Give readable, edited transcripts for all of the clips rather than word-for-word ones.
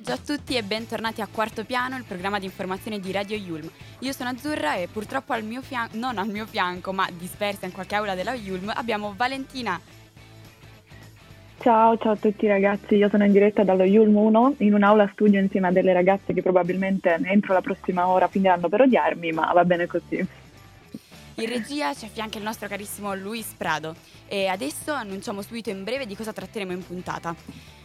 Ciao a tutti e bentornati a Quarto Piano, il programma di informazione di Radio Yulm. Io sono Azzurra e purtroppo non al mio fianco, ma dispersa in qualche aula della Yulm, abbiamo Valentina. Ciao a tutti ragazzi, io sono in diretta dallo Yulm 1 in un'aula studio insieme a delle ragazze che probabilmente entro la prossima ora finiranno per odiarmi, ma va bene così. In regia ci affianca il nostro carissimo Luis Prado e adesso annunciamo subito in breve di cosa tratteremo in puntata.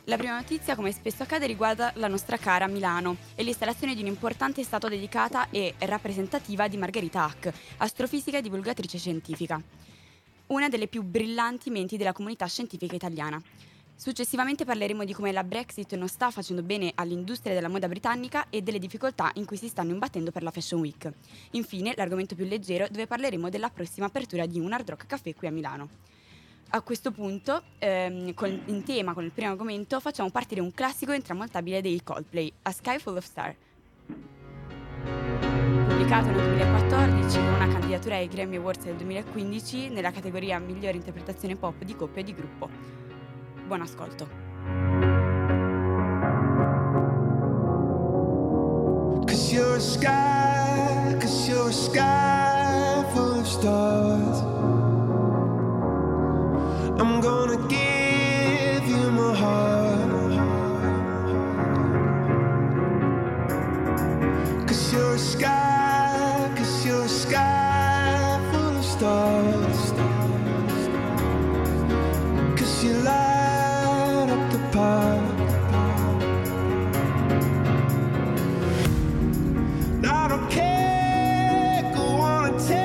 La prima notizia, come spesso accade, riguarda la nostra cara Milano e l'installazione di un'importante statua dedicata e rappresentativa di Margherita Hack, astrofisica e divulgatrice scientifica, una delle più brillanti menti della comunità scientifica italiana. Successivamente parleremo di come la Brexit non sta facendo bene all'industria della moda britannica e delle difficoltà in cui si stanno imbattendo per la Fashion Week. Infine, l'argomento più leggero, dove parleremo della prossima apertura di un Hard Rock Cafe qui a Milano. A questo punto, in tema con il primo argomento, facciamo partire un classico intramontabile dei Coldplay, A Sky Full of Stars. Pubblicato nel 2014 con una candidatura ai Grammy Awards del 2015 nella categoria migliore interpretazione pop di coppia e di gruppo. Buon ascolto. Cause you're a sky, cause you're a sky full of stars. I'm gonna give you my heart. Cause you're a sky full of stars. Cause you light up the park. I don't care, go on and tell.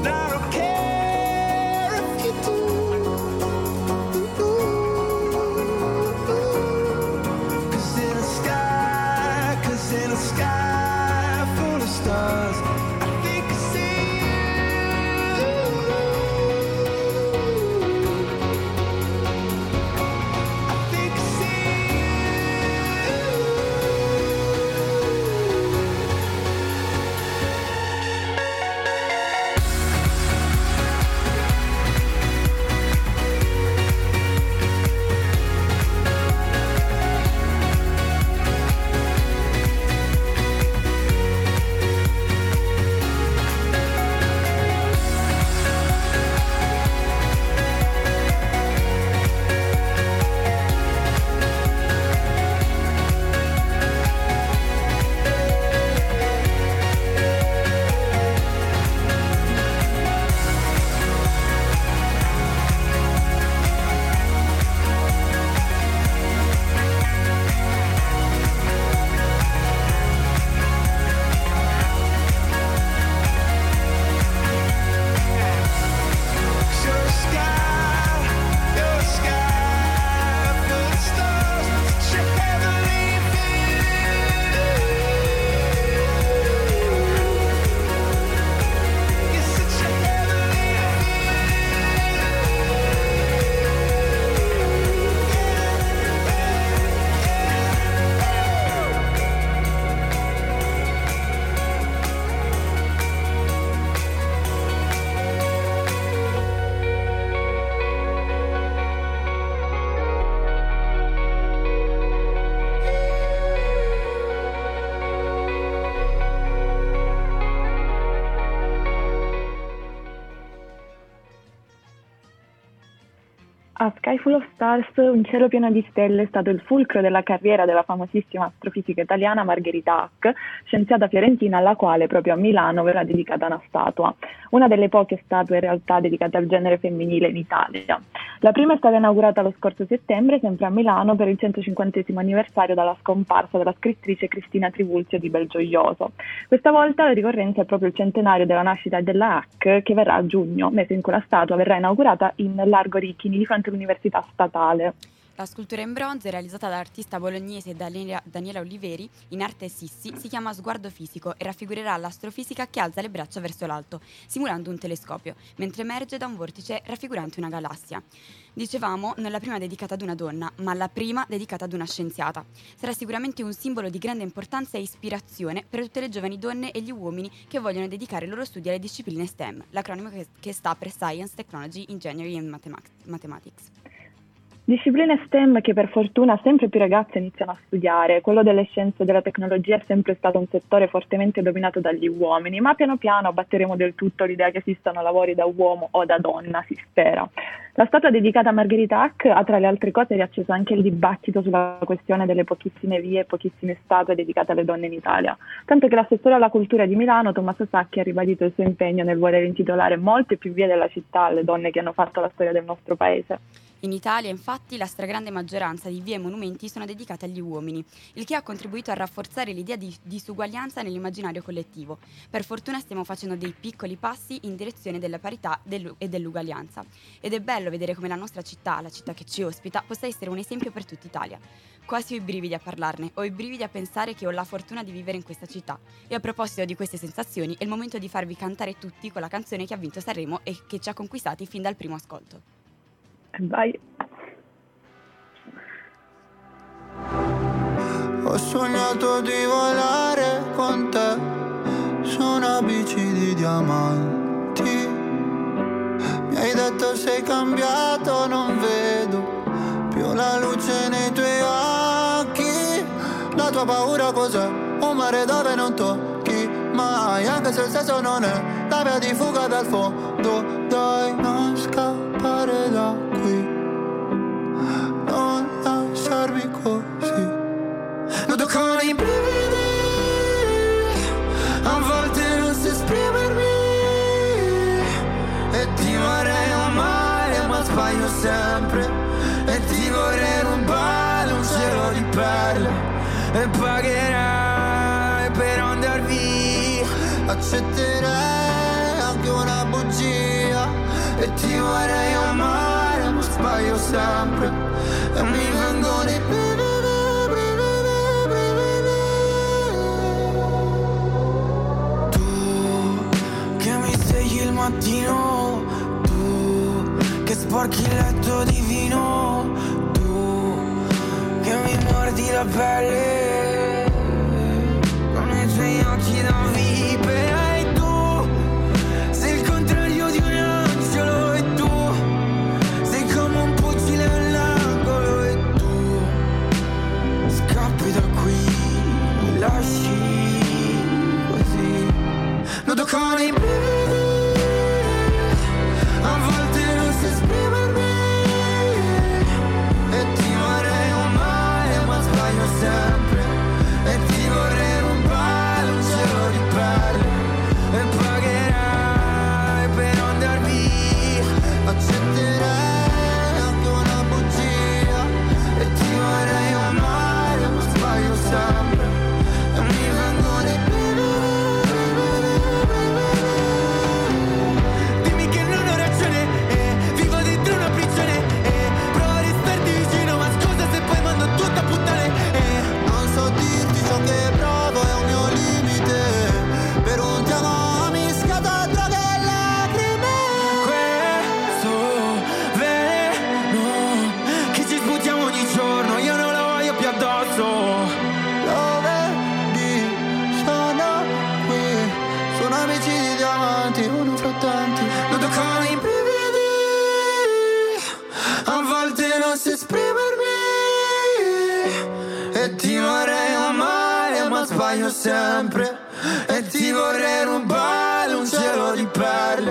No! A Sky Full of Stars, un cielo pieno di stelle è stato il fulcro della carriera della famosissima astrofisica italiana Margherita Hack, scienziata fiorentina alla quale proprio a Milano verrà dedicata una statua, una delle poche statue in realtà dedicate al genere femminile in Italia. La prima è stata inaugurata lo scorso settembre, sempre a Milano, per il 150° anniversario dalla scomparsa della scrittrice Cristina Trivulzio di Belgioioso. Questa volta la ricorrenza è proprio il centenario della nascita della Hack, che verrà a giugno, mese in cui la statua verrà inaugurata in Largo Ricchini di fronte l'Università Statale. La scultura in bronzo, realizzata dall'artista bolognese Daniela Oliveri in arte Sissi, si chiama Sguardo fisico e raffigurerà l'astrofisica che alza le braccia verso l'alto, simulando un telescopio, mentre emerge da un vortice raffigurante una galassia. Dicevamo, non la prima dedicata ad una donna, ma la prima dedicata ad una scienziata. Sarà sicuramente un simbolo di grande importanza e ispirazione per tutte le giovani donne e gli uomini che vogliono dedicare i loro studi alle discipline STEM, l'acronimo che sta per Science, Technology, Engineering and Mathematics. Discipline STEM che per fortuna sempre più ragazze iniziano a studiare. Quello delle scienze e della tecnologia è sempre stato un settore fortemente dominato dagli uomini, ma piano piano abbatteremo del tutto l'idea che esistano lavori da uomo o da donna, si spera. La statua dedicata a Margherita Hack ha tra le altre cose riacceso anche il dibattito sulla questione delle pochissime vie e pochissime statue dedicate alle donne in Italia, tanto che l'assessore alla cultura di Milano, Tommaso Sacchi, ha ribadito il suo impegno nel voler intitolare molte più vie della città alle donne che hanno fatto la storia del nostro paese. In Italia, infatti, la stragrande maggioranza di vie e monumenti sono dedicate agli uomini, il che ha contribuito a rafforzare l'idea di disuguaglianza nell'immaginario collettivo. Per fortuna stiamo facendo dei piccoli passi in direzione della parità e dell'uguaglianza. Ed è bello vedere come la nostra città, la città che ci ospita, possa essere un esempio per tutta Italia. Quasi ho i brividi a parlarne, ho i brividi a pensare che ho la fortuna di vivere in questa città. E a proposito di queste sensazioni, è il momento di farvi cantare tutti con la canzone che ha vinto Sanremo e che ci ha conquistati fin dal primo ascolto. Vai. Ho sognato di volare con te su una bici di diamanti. Mi hai detto sei cambiato, non vedo più la luce nei tuoi occhi. La tua paura cos'è? Un mare dove non tocchi mai, anche se il senso non è la via di fuga dal fondo. Dai, non scappare da qui, non lasciarmi così. Nudo con i brividi, a volte non so esprimermi. E ti vorrei amare, ma sbaglio sempre. E ti vorrei rubare un cielo di perle. E pagherai per andar via. Accetterei anche una bugia. E ti vorrei amare, sbaglio sempre e mi vengo di tu che mi svegli il mattino, tu che sporchi il letto di vino, tu che mi mordi la pelle con i tuoi occhi da vipera. Lasci così, nudo con i brividi, a volte non so esprimermi. E ti vorrei amare, ma sbaglio sempre. E ti vorrei rubare un cielo di perle. E pagherai per andar via. Accetterai anche una bugia. E ti vorrei amare, ma sbaglio sempre. Sbaglio sempre e ti vorrei rubare un cielo di perle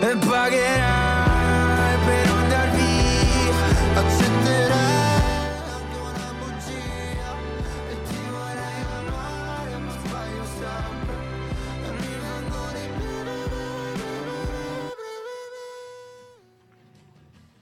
e pagherai per andar via.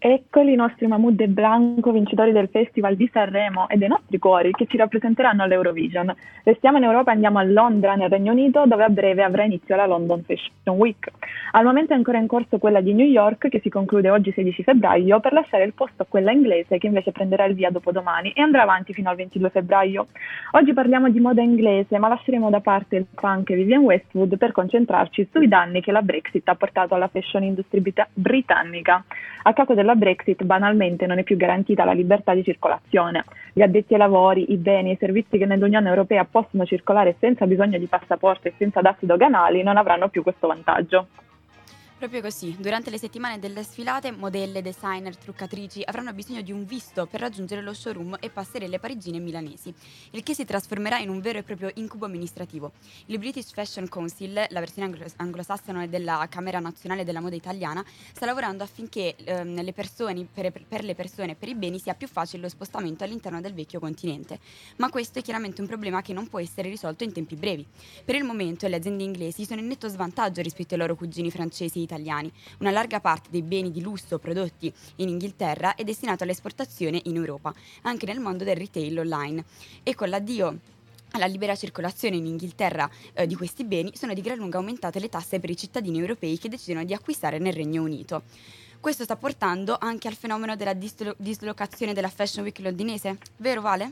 Eccoli i nostri Mahmoud e Blanco, vincitori del Festival di Sanremo e dei nostri cuori, che ci rappresenteranno all'Eurovision. Restiamo in Europa e andiamo a Londra, nel Regno Unito, dove a breve avrà inizio la London Fashion Week. Al momento è ancora in corso quella di New York, che si conclude oggi 16 febbraio, per lasciare il posto a quella inglese, che invece prenderà il via dopodomani e andrà avanti fino al 22 febbraio. Oggi parliamo di moda inglese, ma lasceremo da parte il punk e Vivienne Westwood per concentrarci sui danni che la Brexit ha portato alla fashion industry britannica. A causa della Brexit banalmente non è più garantita la libertà di circolazione. Gli addetti ai lavori, i beni e i servizi che nell'Unione Europea possono circolare senza bisogno di passaporto e senza dazi doganali non avranno più questo vantaggio. Proprio così, durante le settimane delle sfilate, modelle, designer, truccatrici avranno bisogno di un visto per raggiungere lo showroom e passerelle parigine e milanesi, il che si trasformerà in un vero e proprio incubo amministrativo. Il British Fashion Council, la versione anglosassone della Camera Nazionale della Moda Italiana, sta lavorando affinché per le persone e per i beni sia più facile lo spostamento all'interno del vecchio continente. Ma questo è chiaramente un problema che non può essere risolto in tempi brevi. Per il momento le aziende inglesi sono in netto svantaggio rispetto ai loro cugini francesi italiani. Una larga parte dei beni di lusso prodotti in Inghilterra è destinato all'esportazione in Europa, anche nel mondo del retail online. E con l'addio alla libera circolazione in Inghilterra di questi beni sono di gran lunga aumentate le tasse per i cittadini europei che decidono di acquistare nel Regno Unito. Questo sta portando anche al fenomeno della dislocazione della Fashion Week londinese, vero Vale?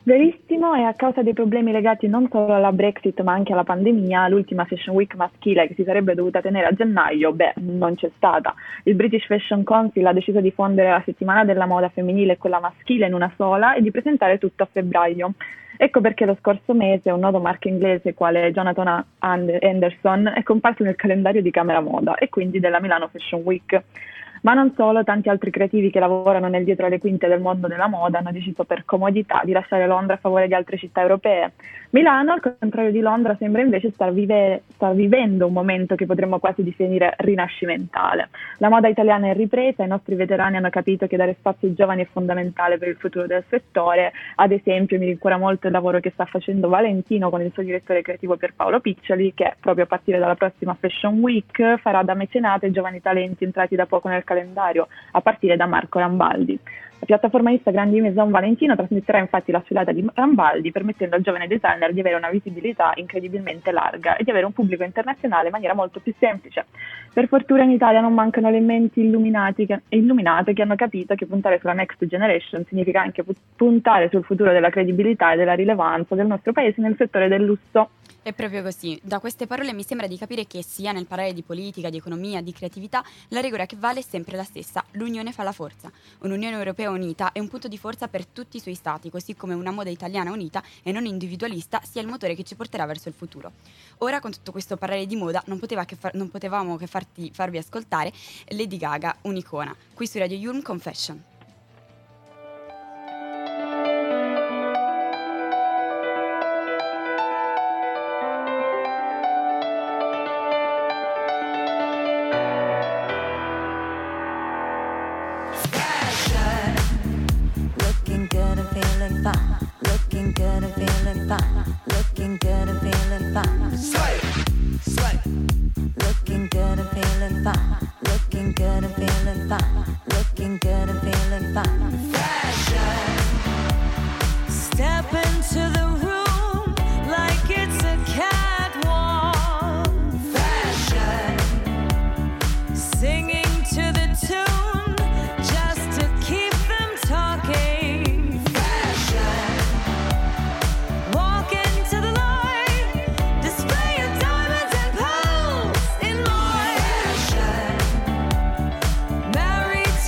Verissimo, e a causa dei problemi legati non solo alla Brexit ma anche alla pandemia, l'ultima Fashion Week maschile che si sarebbe dovuta tenere a gennaio, non c'è stata. Il British Fashion Council ha deciso di fondere la settimana della moda femminile e quella maschile in una sola e di presentare tutto a febbraio. Ecco perché lo scorso mese un noto marchio inglese quale Jonathan Anderson è comparso nel calendario di Camera Moda e quindi della Milano Fashion Week. Ma non solo, tanti altri creativi che lavorano nel dietro le quinte del mondo della moda hanno deciso per comodità di lasciare Londra a favore di altre città europee. Milano, al contrario di Londra, sembra invece star vivendo un momento che potremmo quasi definire rinascimentale. La moda italiana è ripresa, i nostri veterani hanno capito che dare spazio ai giovani è fondamentale per il futuro del settore. Ad esempio mi rincura molto il lavoro che sta facendo Valentino con il suo direttore creativo Pierpaolo Piccioli, che proprio a partire dalla prossima Fashion Week farà da mecenate ai giovani talenti entrati da poco nel calendario, a partire da Marco Rambaldi. La piattaforma Instagram di Maison Valentino trasmetterà infatti la sfilata di Rambaldi, permettendo al giovane designer di avere una visibilità incredibilmente larga e di avere un pubblico internazionale in maniera molto più semplice. Per fortuna in Italia non mancano le menti illuminate che hanno capito che puntare sulla next generation significa anche puntare sul futuro della credibilità e della rilevanza del nostro paese nel settore del lusso. È proprio così. Da queste parole mi sembra di capire che sia nel parlare di politica, di economia, di creatività, la regola che vale è sempre la stessa. L'unione fa la forza. Un'Unione Europea unita è un punto di forza per tutti i suoi stati, così come una moda italiana unita e non individualista sia il motore che ci porterà verso il futuro. Ora, con tutto questo parlare di moda, non potevamo che farvi ascoltare Lady Gaga, un'icona, qui su Radio Yulm con Fashion.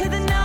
To the night.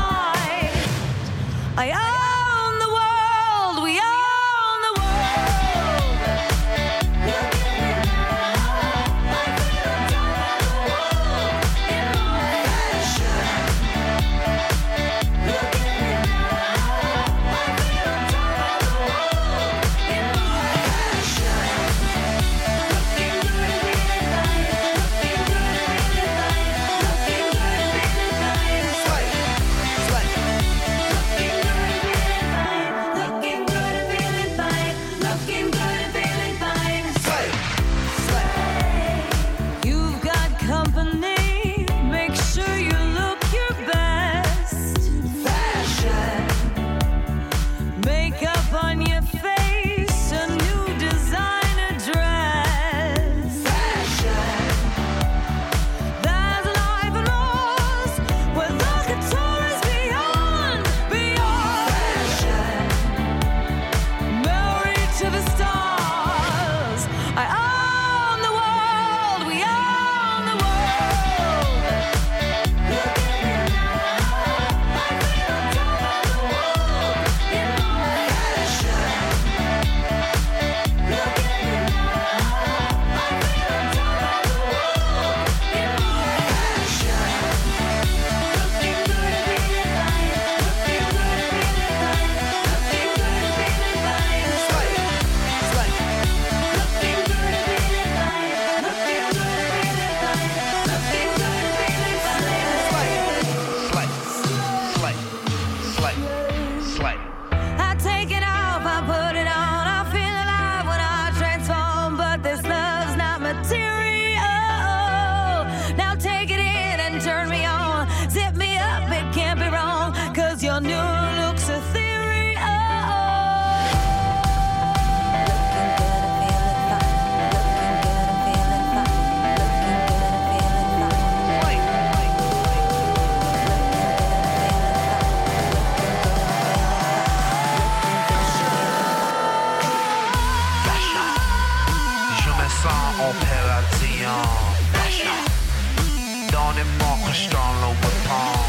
en mort quand je t'en l'eau reprend.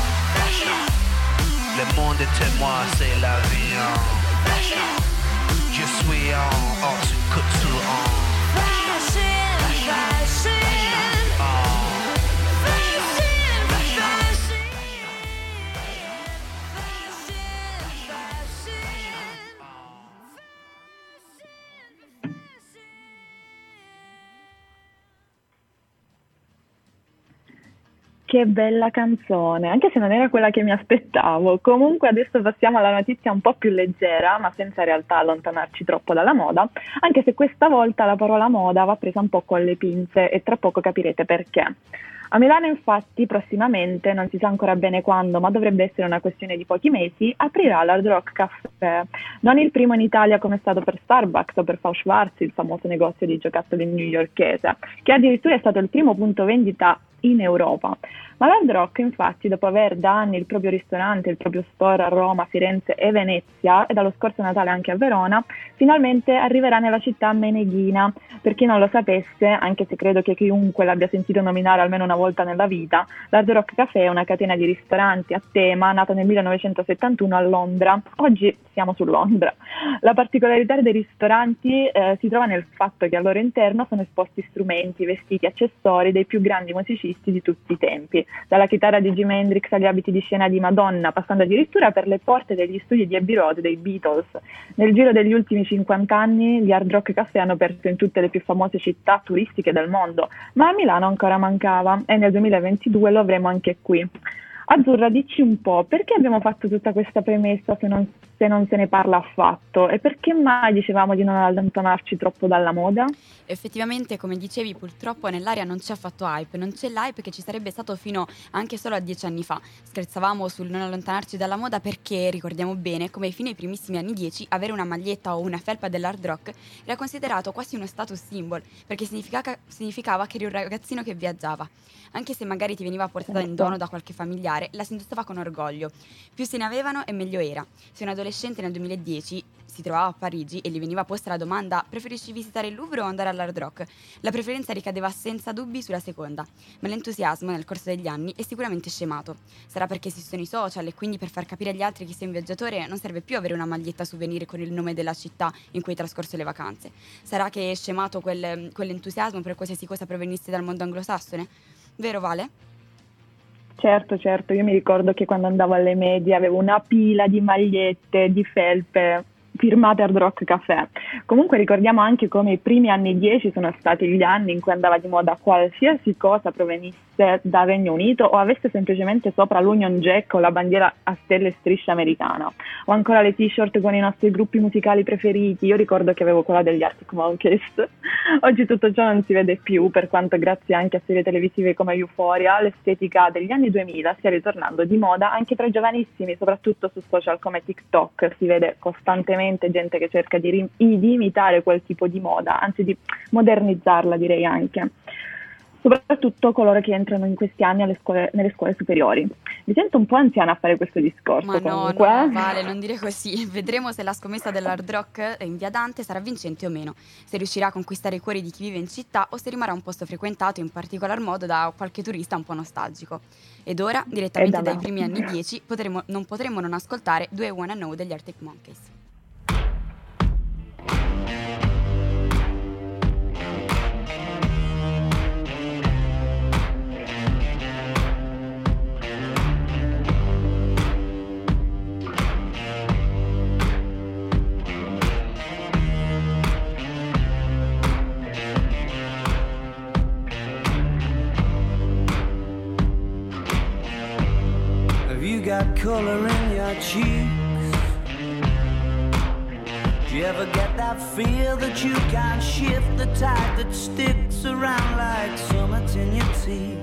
Le monde est témoin, c'est la vie en fashion. Je suis en haute couture en fashion. Fashion, fashion, en fashion, fashion, fashion. Che bella canzone, anche se non era quella che mi aspettavo. Comunque adesso passiamo alla notizia un po' più leggera, ma senza in realtà allontanarci troppo dalla moda, anche se questa volta la parola moda va presa un po' con le pinze e tra poco capirete perché. A Milano infatti prossimamente, non si sa ancora bene quando, ma dovrebbe essere una questione di pochi mesi, aprirà l'Hard Rock Cafe, non il primo in Italia come è stato per Starbucks o per FAO Schwarz, il famoso negozio di giocattoli newyorkese, che addirittura è stato il primo punto vendita in Europa. Ma l'Hard Rock infatti, dopo aver da anni il proprio ristorante, il proprio store a Roma, Firenze e Venezia e dallo scorso Natale anche a Verona, finalmente arriverà nella città meneghina. Per chi non lo sapesse, anche se credo che chiunque l'abbia sentito nominare almeno una volta nella vita, l'Hard Rock Cafe è una catena di ristoranti a tema nata nel 1971 a Londra. Oggi siamo su Londra. La particolarità dei ristoranti si trova nel fatto che al loro interno sono esposti strumenti, vestiti, accessori dei più grandi musicisti di tutti i tempi, dalla chitarra di Jimi Hendrix agli abiti di scena di Madonna, passando addirittura per le porte degli studi di Abbey Road dei Beatles. Nel giro degli ultimi 50 anni gli Hard Rock Cafe hanno aperto in tutte le più famose città turistiche del mondo, ma a Milano ancora mancava e nel 2022 lo avremo anche qui. Azzurra, dici un po', perché abbiamo fatto tutta questa premessa se non se ne parla affatto? E perché mai dicevamo di non allontanarci troppo dalla moda? Effettivamente, come dicevi, purtroppo nell'aria non c'è affatto hype, non c'è l'hype che ci sarebbe stato fino anche solo a 10 anni fa. Scherzavamo sul non allontanarci dalla moda perché, ricordiamo bene, come fino ai primissimi anni 10, avere una maglietta o una felpa dell'Hard Rock era considerato quasi uno status symbol, perché significava che eri un ragazzino che viaggiava. Anche se magari ti veniva portata in dono da qualche familiare, la si indossava con orgoglio. Più se ne avevano e meglio era. Se un adolescente nel 2010 si trovava a Parigi e gli veniva posta la domanda «Preferisci visitare il Louvre o andare all'Hard Rock?», la preferenza ricadeva senza dubbi sulla seconda, ma l'entusiasmo nel corso degli anni è sicuramente scemato. Sarà perché esistono i social e quindi per far capire agli altri che sei un viaggiatore non serve più avere una maglietta souvenir con il nome della città in cui hai trascorso le vacanze. Sarà che è scemato quell'entusiasmo per qualsiasi cosa provenisse dal mondo anglosassone? Vero, Vale? Certo, io mi ricordo che quando andavo alle medie avevo una pila di magliette, di felpe firmate Hard Rock Cafe. Comunque ricordiamo anche come i primi anni 10 sono stati gli anni in cui andava di moda qualsiasi cosa provenisse dal Regno Unito o avesse semplicemente sopra l'Union Jack o la bandiera a stelle e strisce americana, o ancora le t-shirt con i nostri gruppi musicali preferiti. Io ricordo che avevo quella degli Arctic Monkeys. Oggi tutto ciò non si vede più, per quanto grazie anche a serie televisive come Euphoria l'estetica degli anni 2000 stia ritornando di moda anche tra i giovanissimi, soprattutto su social come TikTok. Si vede costantemente gente che cerca di imitare quel tipo di moda, anzi di modernizzarla, direi, anche soprattutto coloro che entrano in questi anni nelle scuole superiori. Mi sento un po' anziana a fare questo discorso. Ma comunque. No, Vale, non dire così. Vedremo se la scommessa dell'Hard Rock in via Dante sarà vincente o meno, se riuscirà a conquistare i cuori di chi vive in città o se rimarrà un posto frequentato in particolar modo da qualche turista un po' nostalgico. Ed ora, direttamente dai primi anni 10, non potremmo non ascoltare Do I Wanna Know degli Arctic Monkeys. Got color in your cheeks. Do you ever get that feel that you can't shift the tide that sticks around like summits in your teeth?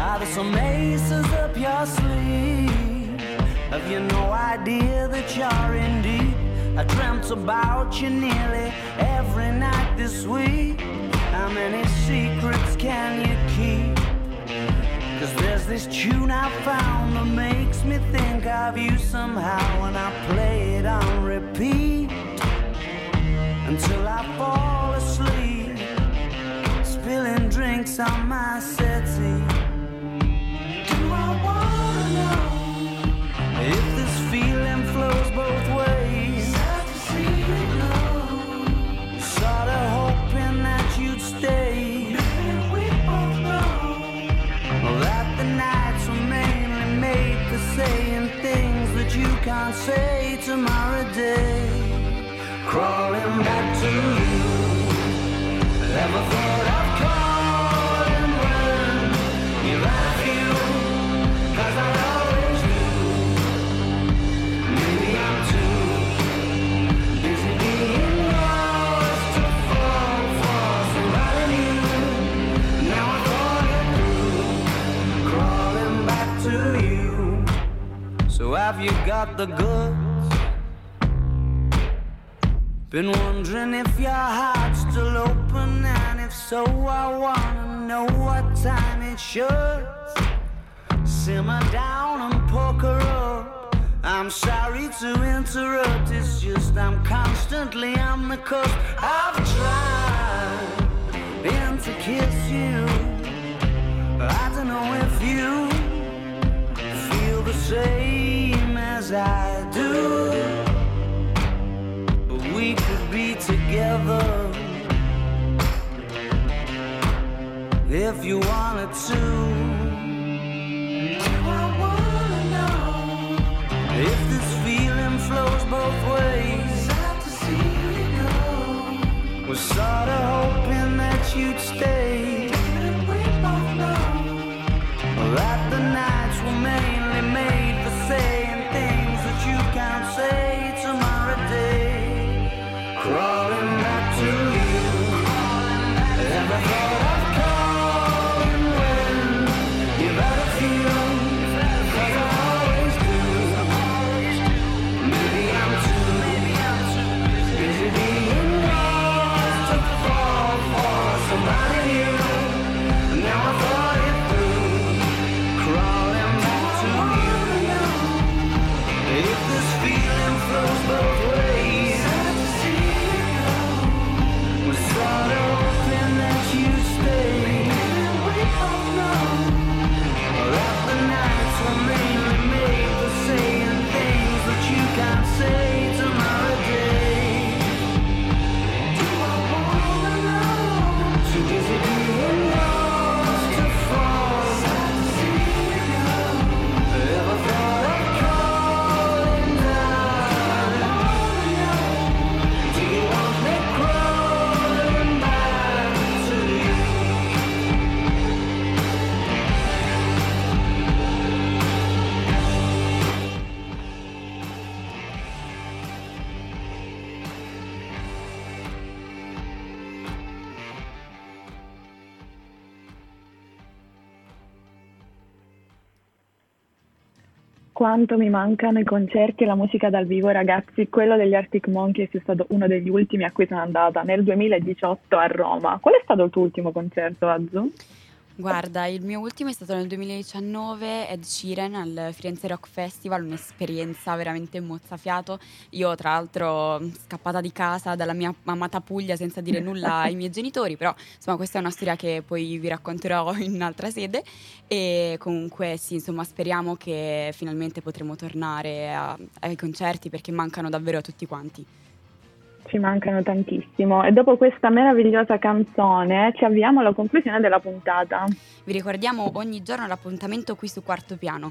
Are there some aces up your sleeve? Have you no idea that you're in deep? I dreamt about you nearly every night this week. How many secrets can you keep? 'Cause there's this tune I found that makes me think of you somehow, and I play it on repeat until I fall asleep, spilling drinks on my settee. the nights are mainly made for saying things that you can't say tomorrow day. Crawling back to you, never thought I'd call and run. You love you, cause I always do. Maybe I'm too busy being lost to fall for somebody new. Now I thought it through, crawling back to you. So have you got the good? Been wondering if your heart's still open, and if so, I wanna know what time it should. Simmer down and poker up. I'm sorry to interrupt, it's just I'm constantly on the cusp. I've tried been to kiss you. I don't know if you feel the same as I do. We could be together if you wanted to. I wanna know if this feeling flows both ways. Sad to see you go. Was sorta hoping that you'd stay. Didn't we both know that the nights were mainly made for saying things that you can't say tomorrow day? Crawling back to you, never thought I'd call and when you better feel, cause I always do. Maybe I'm too busy being lost to fall for somebody new. Now I thought it through, crawling back to you. If this feeling flows both ways, I'm hoping that you stay. And we all know that the nights were mainly made for saying things that you can't say tomorrow day. Do I wanna know? Too busy being lost to fall. Sad to see you go. Ever thought I'd call and die? Do you want me cry? Quanto mi mancano i concerti e la musica dal vivo, ragazzi. Quello degli Arctic Monkeys è stato uno degli ultimi a cui sono andata nel 2018 a Roma. Qual è stato il tuo ultimo concerto, Azzu? Guarda, il mio ultimo è stato nel 2019, Ed Sheeran al Firenze Rock Festival, un'esperienza veramente mozzafiato. Io tra l'altro scappata di casa dalla mia amata Puglia senza dire nulla ai miei genitori, però insomma questa è una storia che poi vi racconterò in un'altra sede. E comunque sì, insomma speriamo che finalmente potremo tornare ai concerti, perché mancano davvero a tutti quanti. Ci mancano tantissimo. E dopo questa meravigliosa canzone ci avviamo alla conclusione della puntata. Vi ricordiamo ogni giorno l'appuntamento qui su Quarto Piano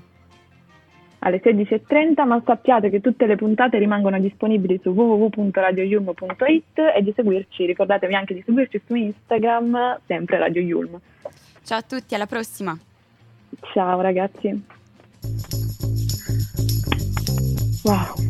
alle 16.30, ma sappiate che tutte le puntate rimangono disponibili su www.radioyulm.it e di seguirci, ricordatevi anche di seguirci su Instagram, sempre Radio Yulm. Ciao a tutti, alla prossima. Ciao ragazzi. Wow.